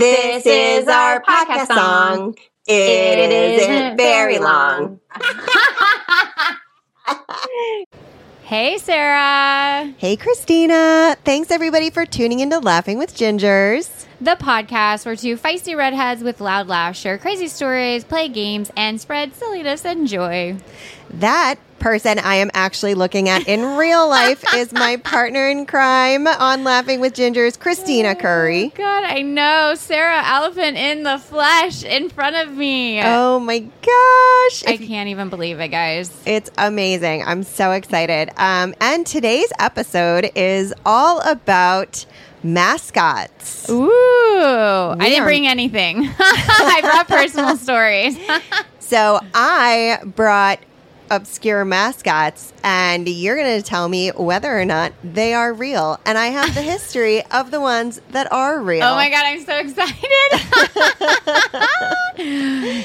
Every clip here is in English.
This is our podcast song. It isn't very long. Hey, Sarah. Hey, Christina. Thanks, everybody, for tuning into Laughing with Gingers, the podcast where two feisty redheads with loud laughs share crazy stories, play games, and spread silliness and joy. That person I am actually looking at in real life is my partner in crime on Laughing with Gingers, Christina Curry. God, I know. Sarah, elephant in the flesh in front of me. Oh my gosh. I can't even believe it, guys. It's amazing. I'm so excited. And today's episode is all about mascots. Ooh. I didn't bring anything. I brought personal stories. So I brought obscure mascots, and you're going to tell me whether or not they are real. And I have the history of the ones that are real. Oh my God, I'm so excited.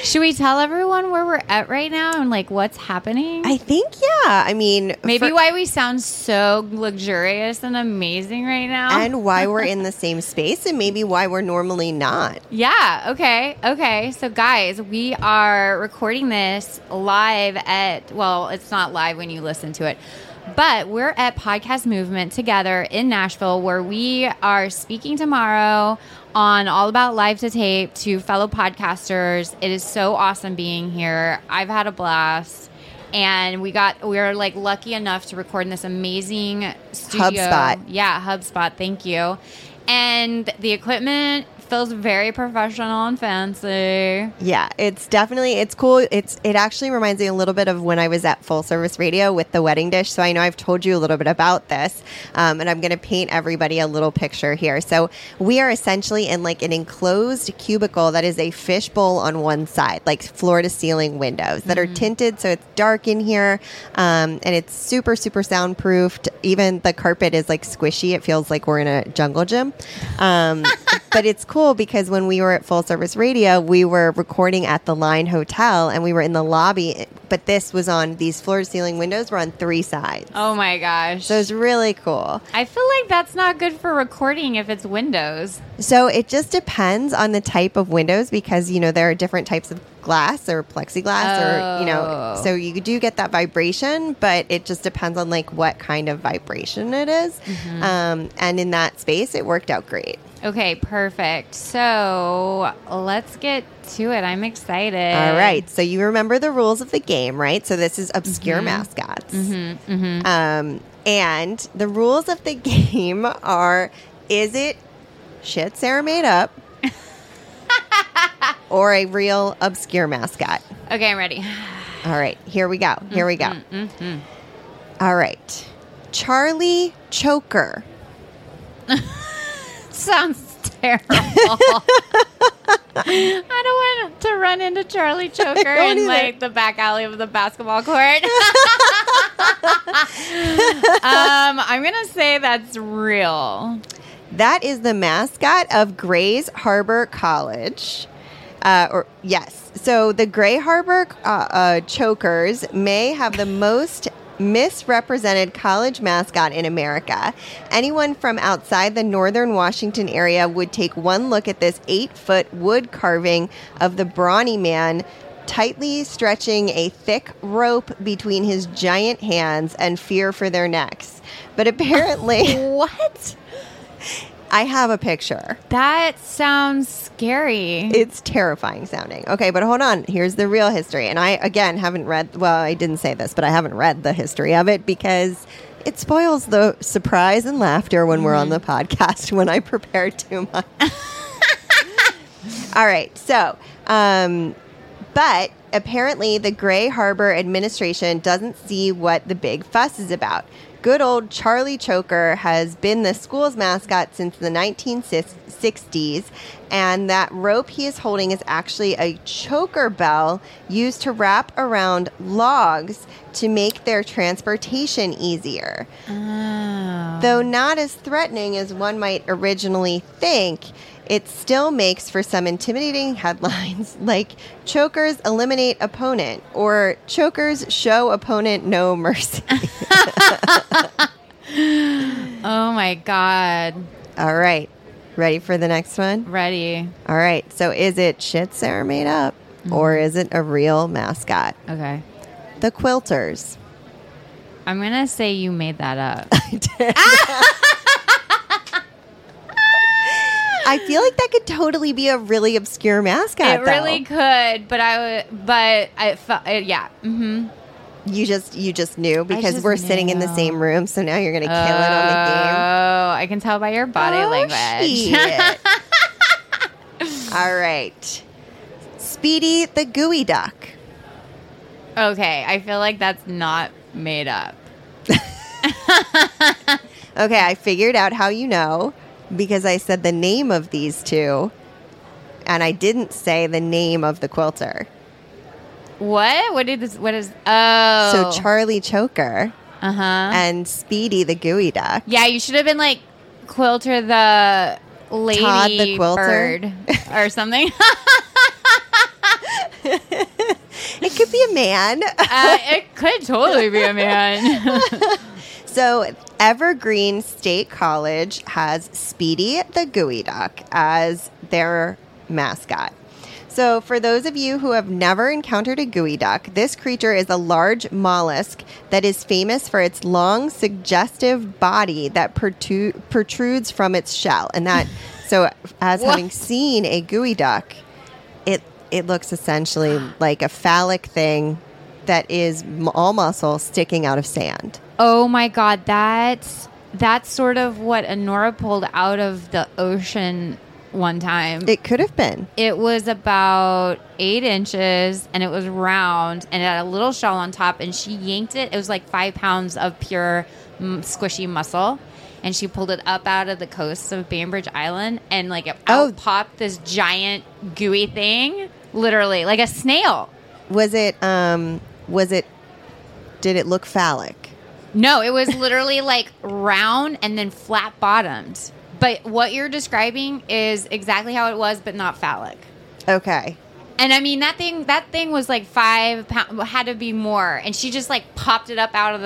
Should we tell everyone where we're at right now and like what's happening? I think, yeah. I mean, maybe why we sound so luxurious and amazing right now. And why we're in the same space and maybe why we're normally not. Yeah. Okay. Okay. So guys, we are recording this live at, well, it's not live when you listen to it, but we're at Podcast Movement together in Nashville, where we are speaking tomorrow on All About Live to Tape to fellow podcasters. It is so awesome being here. I've had a blast. And we were like lucky enough to record in this amazing studio. HubSpot. Yeah, HubSpot. Thank you. And the equipment feels very professional and fancy. Yeah, it's definitely, it's cool. It actually reminds me a little bit of when I was at Full Service Radio with the wedding dish. So I know I've told you a little bit about this, and I'm going to paint everybody a little picture here. So we are essentially in like an enclosed cubicle that is a fishbowl on one side, like floor to ceiling windows that are tinted. So it's dark in here, and it's super, super soundproofed. Even the carpet is like squishy. It feels like we're in a jungle gym. But it's cool because when we were at Full Service Radio, we were recording at the Line Hotel and we were in the lobby, but this was on these floor-to-ceiling windows were on three sides. Oh my gosh. So it's really cool. I feel like that's not good for recording if it's windows. So it just depends on the type of windows because, you know, there are different types of glass or plexiglass or, you know, so you do get that vibration, but it just depends on like what kind of vibration it is. Mm-hmm. And in that space, it worked out great. Okay, perfect. So let's get to it. I'm excited. All right. So you remember the rules of the game, right? So this is obscure mascots. Mm-hmm, mm-hmm. And the rules of the game are, is it shit Sarah made up or a real obscure mascot? Okay, I'm ready. All right. Here we go. Here we go. Mm-hmm. All right. Charlie Choker. Sounds terrible. I don't want to run into Charlie Choker in like the back alley of the basketball court. I'm going to say that's real. That is the mascot of Grays Harbor College. Yes. So the Grays Harbor Chokers may have the most misrepresented college mascot in America. Anyone from outside the northern Washington area would take one look at this 8-foot wood carving of the brawny man, tightly stretching a thick rope between his giant hands, and fear for their necks. But apparently... What? I have a picture. That sounds scary. It's terrifying sounding. Okay, but hold on. Here's the real history. And I, again, haven't read... Well, I didn't say this, but I haven't read the history of it because it spoils the surprise and laughter when we're on the podcast when I prepare too much. All right. So, but apparently the Grays Harbor administration doesn't see what the big fuss is about. Good old Charlie Choker has been the school's mascot since the 1960s, and that rope he is holding is actually a choker bell used to wrap around logs to make their transportation easier. Oh. Though not as threatening as one might originally think, it still makes for some intimidating headlines like Chokers Eliminate Opponent or Chokers Show Opponent No Mercy. Oh, my God. All right. Ready for the next one? Ready. All right. So is it shits that are made up, mm-hmm. or is it a real mascot? Okay. The Quilters. I'm going to say you made that up. I did. I feel like that could totally be a really obscure mascot. It really could, but yeah. Mm-hmm. You just knew because we're sitting in the same room, so now you're going to kill it on the game. Oh, I can tell by your body language. All right. Speedy the Geoduck. Okay, I feel like that's not made up. Okay, I figured out how you know because I said the name of these two and I didn't say the name of the quilter. What? Oh. So Charlie Choker and Speedy the Geoduck. Yeah, you should have been like Quilter the Lady Todd the Quilter Bird or something. It could be a man. It could totally be a man. So Evergreen State College has Speedy the Geoduck as their mascot. So for those of you who have never encountered a Geoduck, this creature is a large mollusk that is famous for its long, suggestive body that protrudes from its shell. And that, so as having seen a Geoduck, it looks essentially like a phallic thing that is all muscle sticking out of sand. Oh my God, that's sort of what a Nora pulled out of the ocean one time. It could have been. It was about 8 inches and it was round and it had a little shell on top and she yanked it. It was like 5 pounds of pure squishy muscle and she pulled it up out of the coast of Bainbridge Island and like it out popped this giant gooey thing, literally like a snail. Did it look phallic? No, it was literally like round and then flat bottomed. But what you're describing is exactly how it was, but not phallic. Okay. And I mean, that thing was like 5 pounds, had to be more. And she just like popped it up out of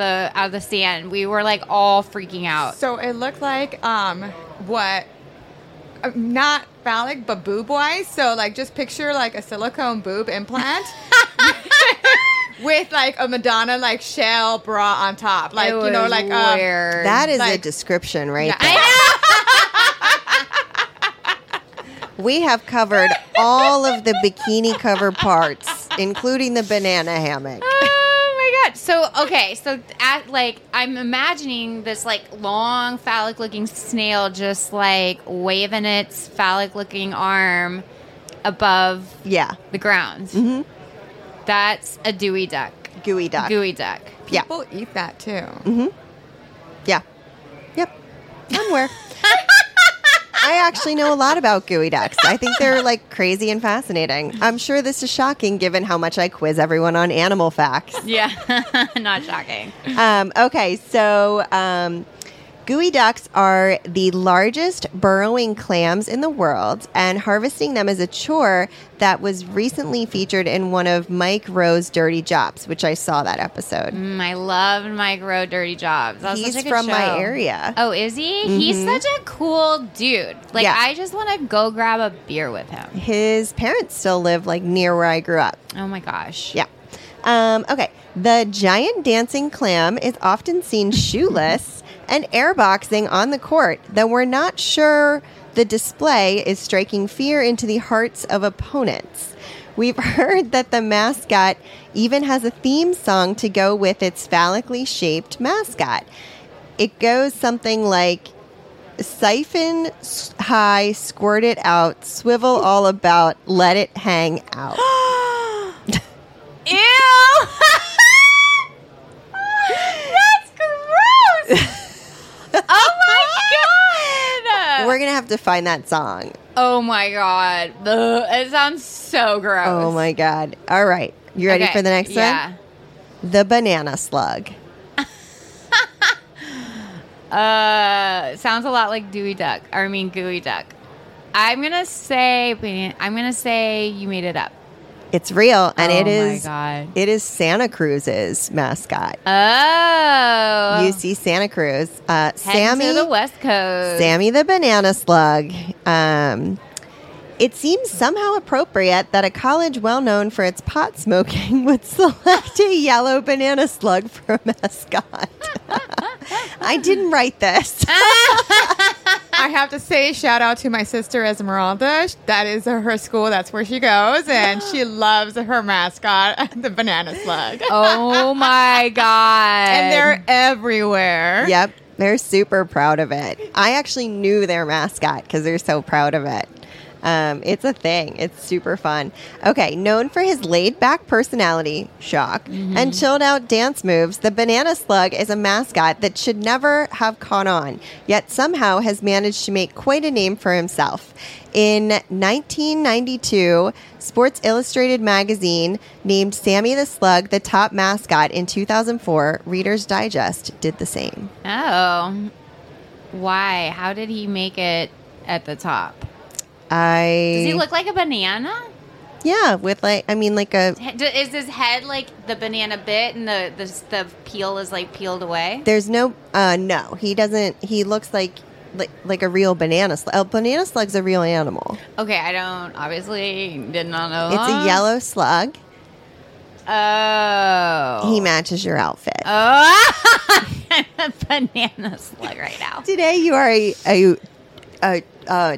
the sand. We were like all freaking out. So it looked like, not phallic, but boob-wise. So like just picture like a silicone boob implant. With like a Madonna like shell bra on top, like you know, like weird. That is like, a description, right? Yeah. There. We have covered all of the bikini cover parts, including the banana hammock. Oh my God! So I'm imagining this like long phallic looking snail just like waving its phallic looking arm above the ground. Mm-hmm. That's a Geoduck. Yeah. People eat that too. Mm-hmm. Yeah. Yep. Somewhere. I actually know a lot about Geoducks. I think they're like crazy and fascinating. I'm sure this is shocking given how much I quiz everyone on animal facts. Yeah. Not shocking. Okay. So Geoducks are the largest burrowing clams in the world, and harvesting them is a chore that was recently featured in one of Mike Rowe's Dirty Jobs, which I saw that episode. I loved Mike Rowe Dirty Jobs. He's from my area. Oh, is he? Mm-hmm. He's such a cool dude. Like, yeah. I just want to go grab a beer with him. His parents still live, like, near where I grew up. Oh, my gosh. Yeah. Okay. The giant dancing clam is often seen shoeless and airboxing on the court, though we're not sure the display is striking fear into the hearts of opponents. We've heard that the mascot even has a theme song to go with its phallically shaped mascot. It goes something like, siphon high, squirt it out, swivel all about, let it hang out. Ew! Oh my God! We're gonna have to find that song. Oh my God! Ugh, it sounds so gross. Oh my God! All right, you ready for the next one? Yeah. The banana slug. Sounds a lot like Geoduck. I'm gonna say you made it up. It's real, and it is Santa Cruz's mascot. Oh, UC Santa Cruz. Heading to the West Coast. Sammy the Banana Slug. It seems somehow appropriate that a college well known for its pot smoking would select a yellow banana slug for a mascot. I didn't write this. I have to say, shout out to my sister Esmeralda. That is her school. That's where she goes. And she loves her mascot, the banana slug. Oh, my God. And they're everywhere. Yep. They're super proud of it. I actually knew their mascot because they're so proud of it. It's a thing. It's super fun. Okay. Known for his laid-back personality, shock, and chilled-out dance moves, the banana slug is a mascot that should never have caught on, yet somehow has managed to make quite a name for himself. In 1992, Sports Illustrated magazine named Sammy the Slug the top mascot. In 2004, Reader's Digest did the same. Oh. Why? How did he make it at the top? Does he look like a banana? Yeah, with like a... Is his head like the banana bit and the peel is like peeled away? There's no... no, he doesn't... He looks like a real banana slug. A banana slug's a real animal. Okay, I did not know that. It's a yellow slug. Oh. He matches your outfit. Oh! I'm a banana slug right now. Today you are a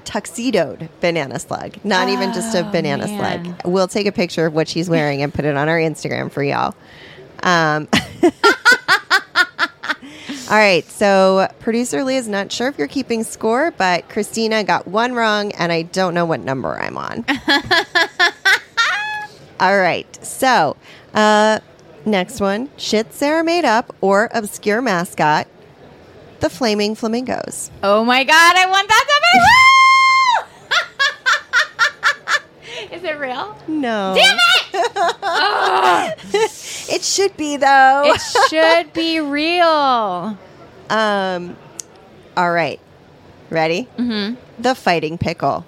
tuxedoed banana slug, not even just a banana slug. We'll take a picture of what she's wearing and put it on our Instagram for y'all. All right, so producer Leah's not sure if you're keeping score, but Christina got one wrong, and I don't know what number I'm on. All right, so next one, shit Sarah made up or obscure mascot. The Flaming Flamingos. Oh my God, I want that to be real! Is it real? No. Damn it! Oh. It should be, though. It should be real. All right. Ready? Mm-hmm. The Fighting Pickle.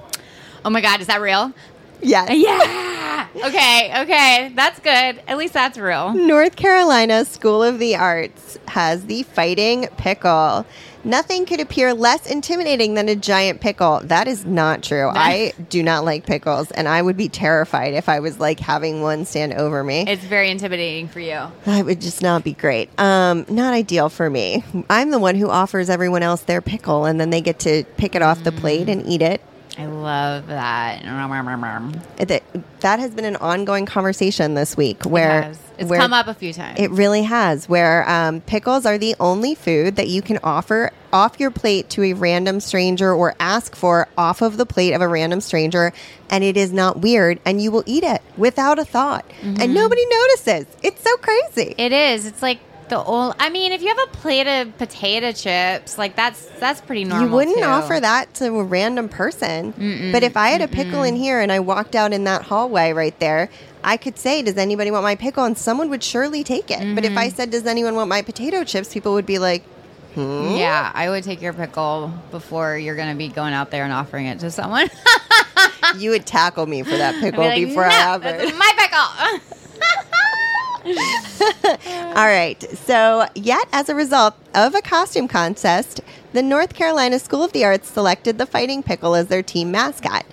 Oh my God, is that real? Yes. Yeah. Okay. That's good. At least that's real. North Carolina School of the Arts has the Fighting Pickle. Nothing could appear less intimidating than a giant pickle. That is not true. I do not like pickles, and I would be terrified if I was like having one stand over me. It's very intimidating for you. That would just not be great. Not ideal for me. I'm the one who offers everyone else their pickle, and then they get to pick it off the plate and eat it. I love that. That has been an ongoing conversation this week. It's come up a few times. It really has. Where pickles are the only food that you can offer off your plate to a random stranger or ask for off of the plate of a random stranger. And it is not weird. And you will eat it without a thought. Mm-hmm. And nobody notices. It's so crazy. It is. It's like... if you have a plate of potato chips, like that's pretty normal. You wouldn't offer that to a random person. Mm-mm, but if I had a pickle in here and I walked out in that hallway right there, I could say, does anybody want my pickle? And someone would surely take it. Mm-hmm. But if I said, does anyone want my potato chips? People would be like, yeah, I would take your pickle before you're going to be going out there and offering it to someone. You would tackle me for that pickle before I have it. My pickle. All right. So, yet as a result of a costume contest, the North Carolina School of the Arts selected the Fighting Pickle as their team mascot.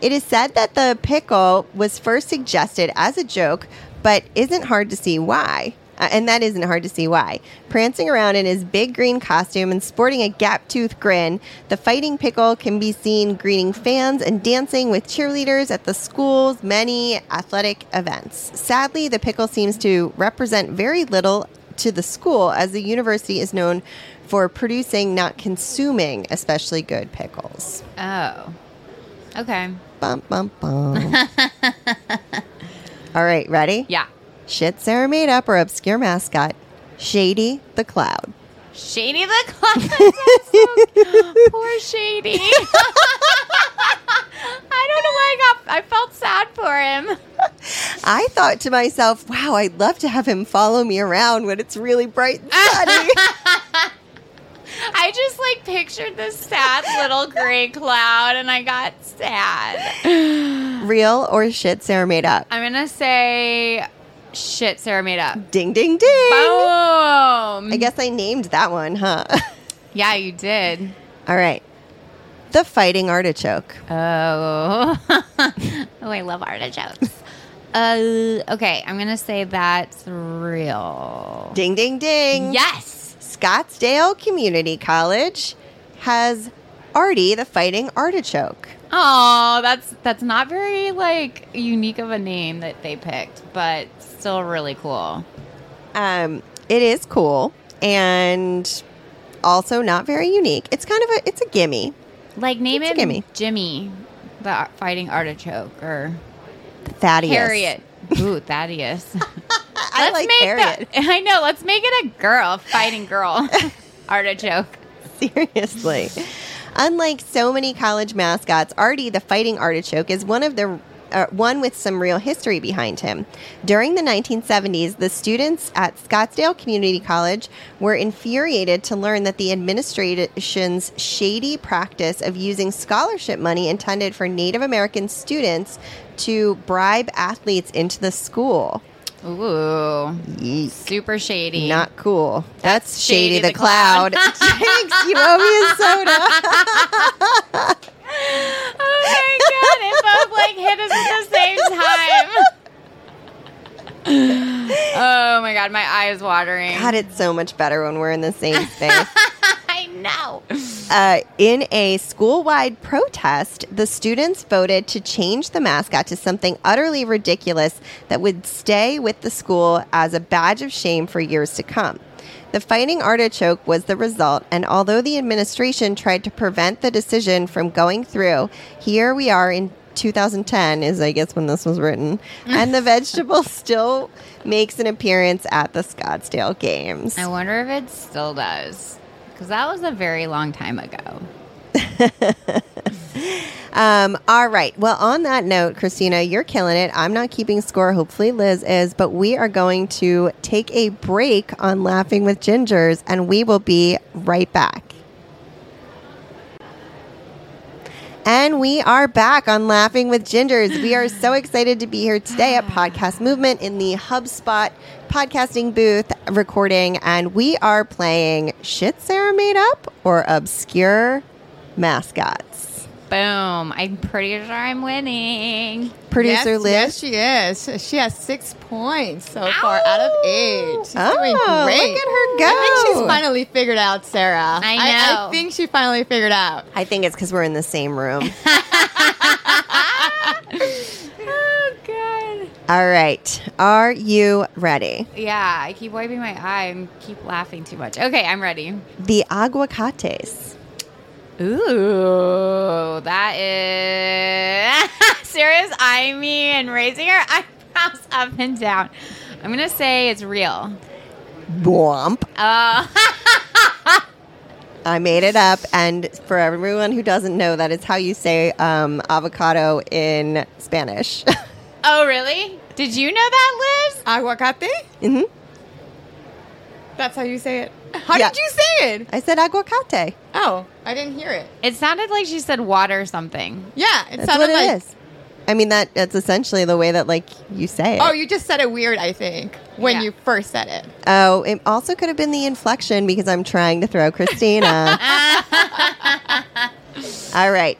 It is said that the pickle was first suggested as a joke, but isn't hard to see why. Prancing around in his big green costume and sporting a gap-toothed grin, the Fighting Pickle can be seen greeting fans and dancing with cheerleaders at the school's many athletic events. Sadly, the pickle seems to represent very little to the school, as the university is known for producing, not consuming, especially good pickles. Oh. Okay. Bum, bum, bum. All right, ready? Yeah. Shit Sarah made up or obscure mascot, Shady the Cloud. Shady the Cloud? Poor Shady. I don't know why I felt sad for him. I thought to myself, wow, I'd love to have him follow me around when it's really bright and sunny. I just pictured this sad little gray cloud and I got sad. real or shit Sarah made up? I'm going to say shit Sarah made up. Ding, ding, ding. Boom. I guess I named that one, huh? Yeah, you did. All right. The Fighting Artichoke. Oh. Oh, I love artichokes. Okay, I'm going to say that's real. Ding, ding, ding. Yes. Scottsdale Community College has Artie the Fighting Artichoke. Oh, that's not very, like, unique of a name that they picked, but still really cool. It is cool and also not very unique. It's kind of a gimme. Like, name him Jimmy, the Fighting Artichoke, or Thaddeus. Harriet. Ooh, Thaddeus. I like Harriet. I know. Let's make it a girl, fighting girl. Artichoke. Seriously. Unlike so many college mascots, Artie the Fighting Artichoke is one with some real history behind him. During the 1970s, the students at Scottsdale Community College were infuriated to learn that the administration's shady practice of using scholarship money intended for Native American students to bribe athletes into the school. Ooh. Yeek. Super shady. Not cool. That's Shady the Cloud. Jinx, you owe me a soda. Oh my god, it both like hit us at the same time. Oh my god, my eye is watering. God, it's so much better when we're in the same space. I know. In a school-wide protest, the students voted to change the mascot to something utterly ridiculous that would stay with the school as a badge of shame for years to come. The Fighting Artichoke was the result, and although the administration tried to prevent the decision from going through, here we are in 2010 is, I guess, when this was written, and the vegetable still makes an appearance at the Scottsdale Games. I wonder if it still does, because that was a very long time ago. All right. Well, on that note, Christina, you're killing it. I'm not keeping score. Hopefully Liz is, but we are going to take a break on Laughing with Gingers, and we will be right back. And we are back on Laughing with Gingers. We are so excited to be here today at Podcast Movement in the HubSpot podcasting booth recording, and we are playing Shit Sarah Made Up or Obscure Mascots. Boom. I'm pretty sure I'm winning. Producer Liz? Yes, she is. She has 6 points so far out of 8. She's doing great. Look at her go. I think she's finally figured out, Sarah. I know. I think she finally figured out. I think it's because we're in the same room. Oh, God. All right. Are you ready? Yeah. I keep wiping my eye and keep laughing too much. Okay, I'm ready. The Aguacates. Ooh, that is Sarah's eyeing me and raising her eyebrows up and down. I'm going to say it's real. Bwomp. I made it up. And for everyone who doesn't know, that is how you say avocado in Spanish. Oh, really? Did you know that, Liz? Aguacate? Mm-hmm. That's how you say it. How did you say it? I said aguacate. Oh, I didn't hear it. It sounded like she said water something. Yeah, that's sounded what it like. Is. I mean, that's essentially the way that like you say it. Oh, you just said it weird, I think, when you first said it. Oh, it also could have been the inflection because I'm trying to throw Christina. All right.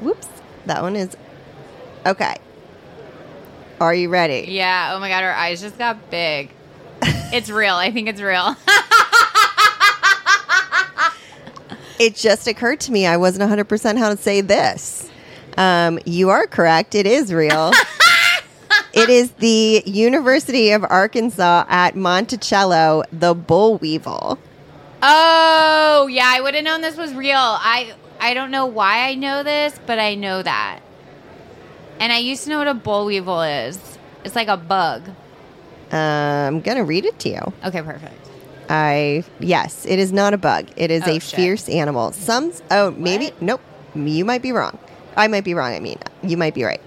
Whoops. That one is okay. Are you ready? Yeah. Oh my God, her eyes just got big. It's real. I think it's real. It just occurred to me I wasn't 100% how to say this. You are correct. It is real. It is the University of Arkansas at Monticello, the bull weevil. Oh, yeah. I would have known this was real. I don't know why I know this, but I know that. And I used to know what a bull weevil is. It's like a bug. I'm going to read it to you. Okay, perfect. Yes, it is not a bug. It is fierce animal. Nope. You might be wrong. I might be wrong. I mean, you might be right.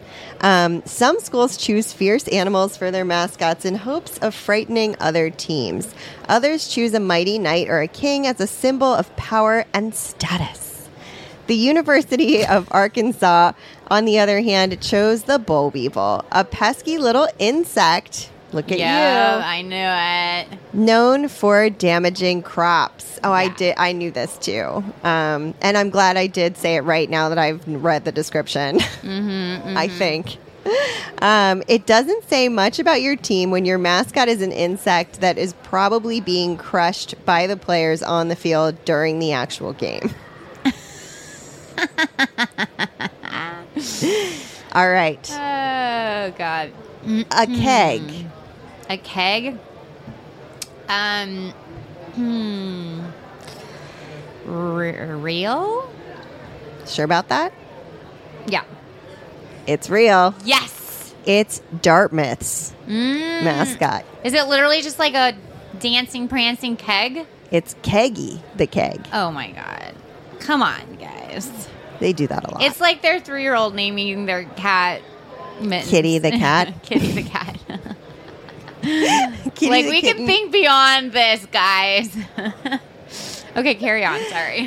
Some schools choose fierce animals for their mascots in hopes of frightening other teams. Others choose a mighty knight or a king as a symbol of power and status. The University of Arkansas, on the other hand, chose the boll weevil, a pesky little insect. Look at you. I knew it. Known for damaging crops. Oh, yeah. I knew this too. And I'm glad I did say it right now that I've read the description. I think. It doesn't say much about your team when your mascot is an insect that is probably being crushed by the players on the field during the actual game. All right. Oh, God. A keg. A keg? Real? Sure about that? Yeah. It's real. Yes. It's Dartmouth's mascot. Is it literally just like a dancing, prancing keg? It's Keggy the Keg. Oh, my God. Come on, guys. They do that a lot. It's like their 3-year-old naming their cat mittens. Kitty the cat. Kitty the cat. Kitty like, the we can think beyond this, guys. Okay, carry on. Sorry.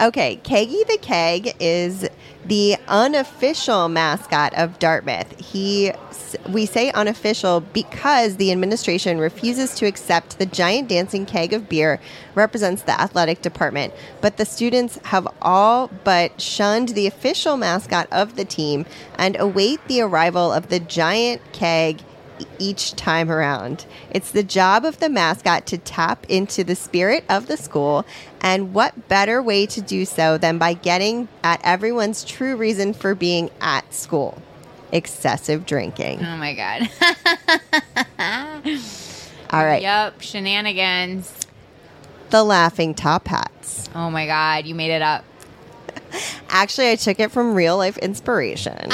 Okay, Keggy the Keg is the unofficial mascot of Dartmouth. We say unofficial because the administration refuses to accept the giant dancing keg of beer represents the athletic department. But the students have all but shunned the official mascot of the team and await the arrival of the giant keg each time around. It's the job of the mascot to tap into the spirit of the school, and what better way to do so than by getting at everyone's true reason for being at school: excessive drinking. Oh my God. All right. Yep, shenanigans. The laughing top hats. Oh my God, you made it up. Actually, I took it from real life inspiration.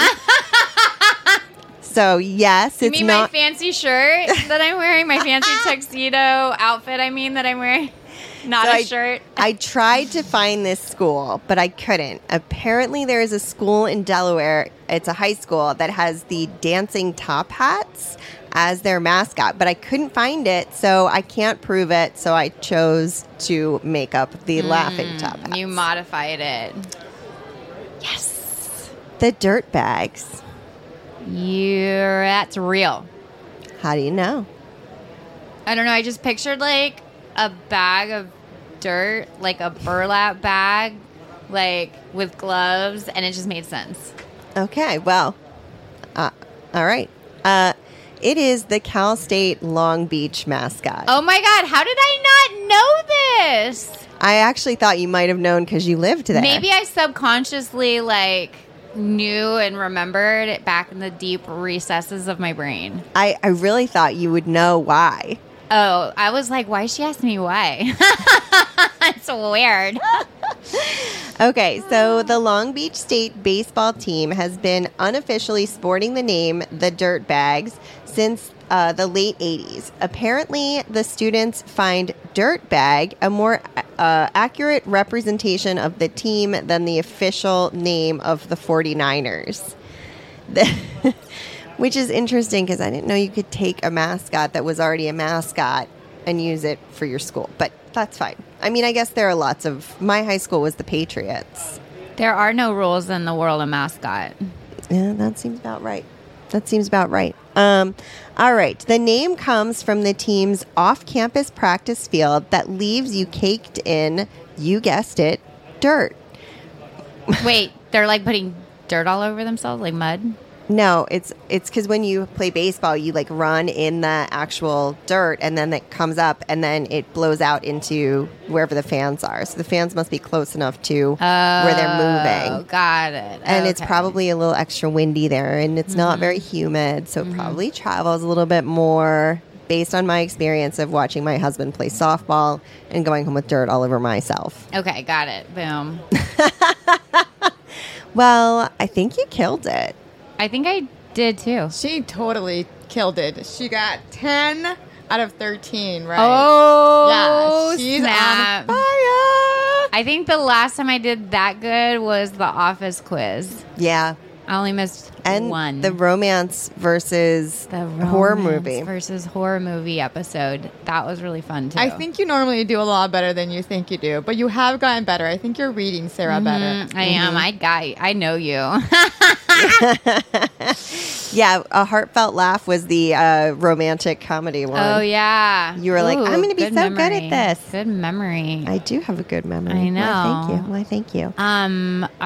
So, yes, it's not... You mean my fancy shirt that I'm wearing? My fancy tuxedo outfit, that I'm wearing? Not a shirt? I tried to find this school, but I couldn't. Apparently, there is a school in Delaware. It's a high school that has the dancing top hats as their mascot, but I couldn't find it, so I can't prove it, so I chose to make up the laughing top hats. You modified it. Yes. The Dirt Bags. That's real. How do you know? I don't know. I just pictured like a bag of dirt, like a burlap bag, like with gloves, and it just made sense. Okay. Well, all right. It is the Cal State Long Beach mascot. Oh my God. How did I not know this? I actually thought you might have known because you lived there. Maybe I subconsciously knew and remembered it back in the deep recesses of my brain. I really thought you would know why. Oh, I was like, why is she asking me why? It's weird. Okay, so the Long Beach State baseball team has been unofficially sporting the name the Dirt Bags since the late 80s. Apparently, the students find dirt bag a more accurate representation of the team than the official name of the 49ers. Which is interesting because I didn't know you could take a mascot that was already a mascot and use it for your school. But that's fine. I mean, I guess there are lots of... My high school was the Patriots. There are no rules in the world of mascot. Yeah, that seems about right. That seems about right. All right. The name comes from the team's off-campus practice field that leaves you caked in, you guessed it, dirt. Wait, they're like putting dirt all over themselves, like mud? No, it's because when you play baseball, you like run in the actual dirt, and then it comes up, and then it blows out into wherever the fans are. So the fans must be close enough to where they're moving. Got it. And okay. It's probably a little extra windy there, and it's not very humid, so it probably travels a little bit more. Based on my experience of watching my husband play softball and going home with dirt all over myself. Okay, got it. Boom. Well, I think you killed it. I think I did, too. She totally killed it. She got 10 out of 13, right? Oh, yeah. She's on fire. I think the last time I did that good was the office quiz. Yeah. I only missed one. And the romance versus horror movie. Episode. That was really fun, too. I think you normally do a lot better than you think you do, but you have gotten better. I think you're reading, Sarah, better. I am. I know you. Yeah, A Heartfelt Laugh was the romantic comedy one. Oh, yeah. You were I'm going to be so good at this. Good memory. I do have a good memory. I know. Why, thank you. All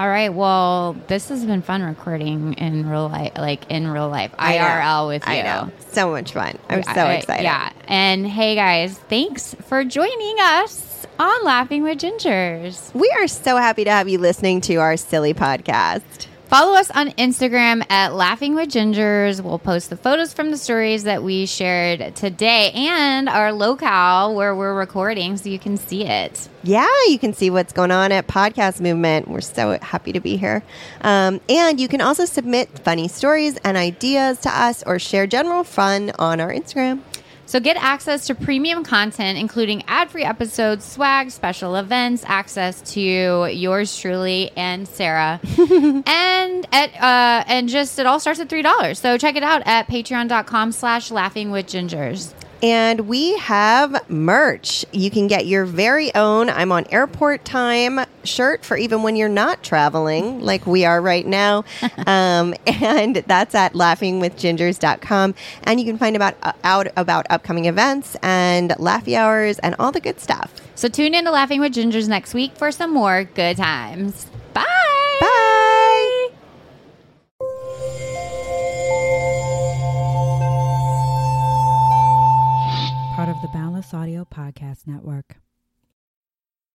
right. Well, this has been fun recording in real life. IRL with you. I know. So much fun. I'm so excited. Yeah. And hey, guys, thanks for joining us on Laughing with Gingers. We are so happy to have you listening to our silly podcast. Follow us on Instagram at Laughing with Gingers. We'll post the photos from the stories that we shared today and our locale where we're recording so you can see it. Yeah, you can see what's going on at Podcast Movement. We're so happy to be here. And you can also submit funny stories and ideas to us or share general fun on our Instagram. So get access to premium content, including ad-free episodes, swag, special events, access to yours truly and Sarah. and it all starts at $3. So check it out at patreon.com/laughingwithgingers. And we have merch. You can get your very own I'm on airport time shirt for even when you're not traveling like we are right now. And that's at laughingwithgingers.com. And you can find out about upcoming events and laugh hours and all the good stuff. So tune in to Laughing with Gingers next week for some more good times. Bye. Bye. Part of the Boundless Audio Podcast Network.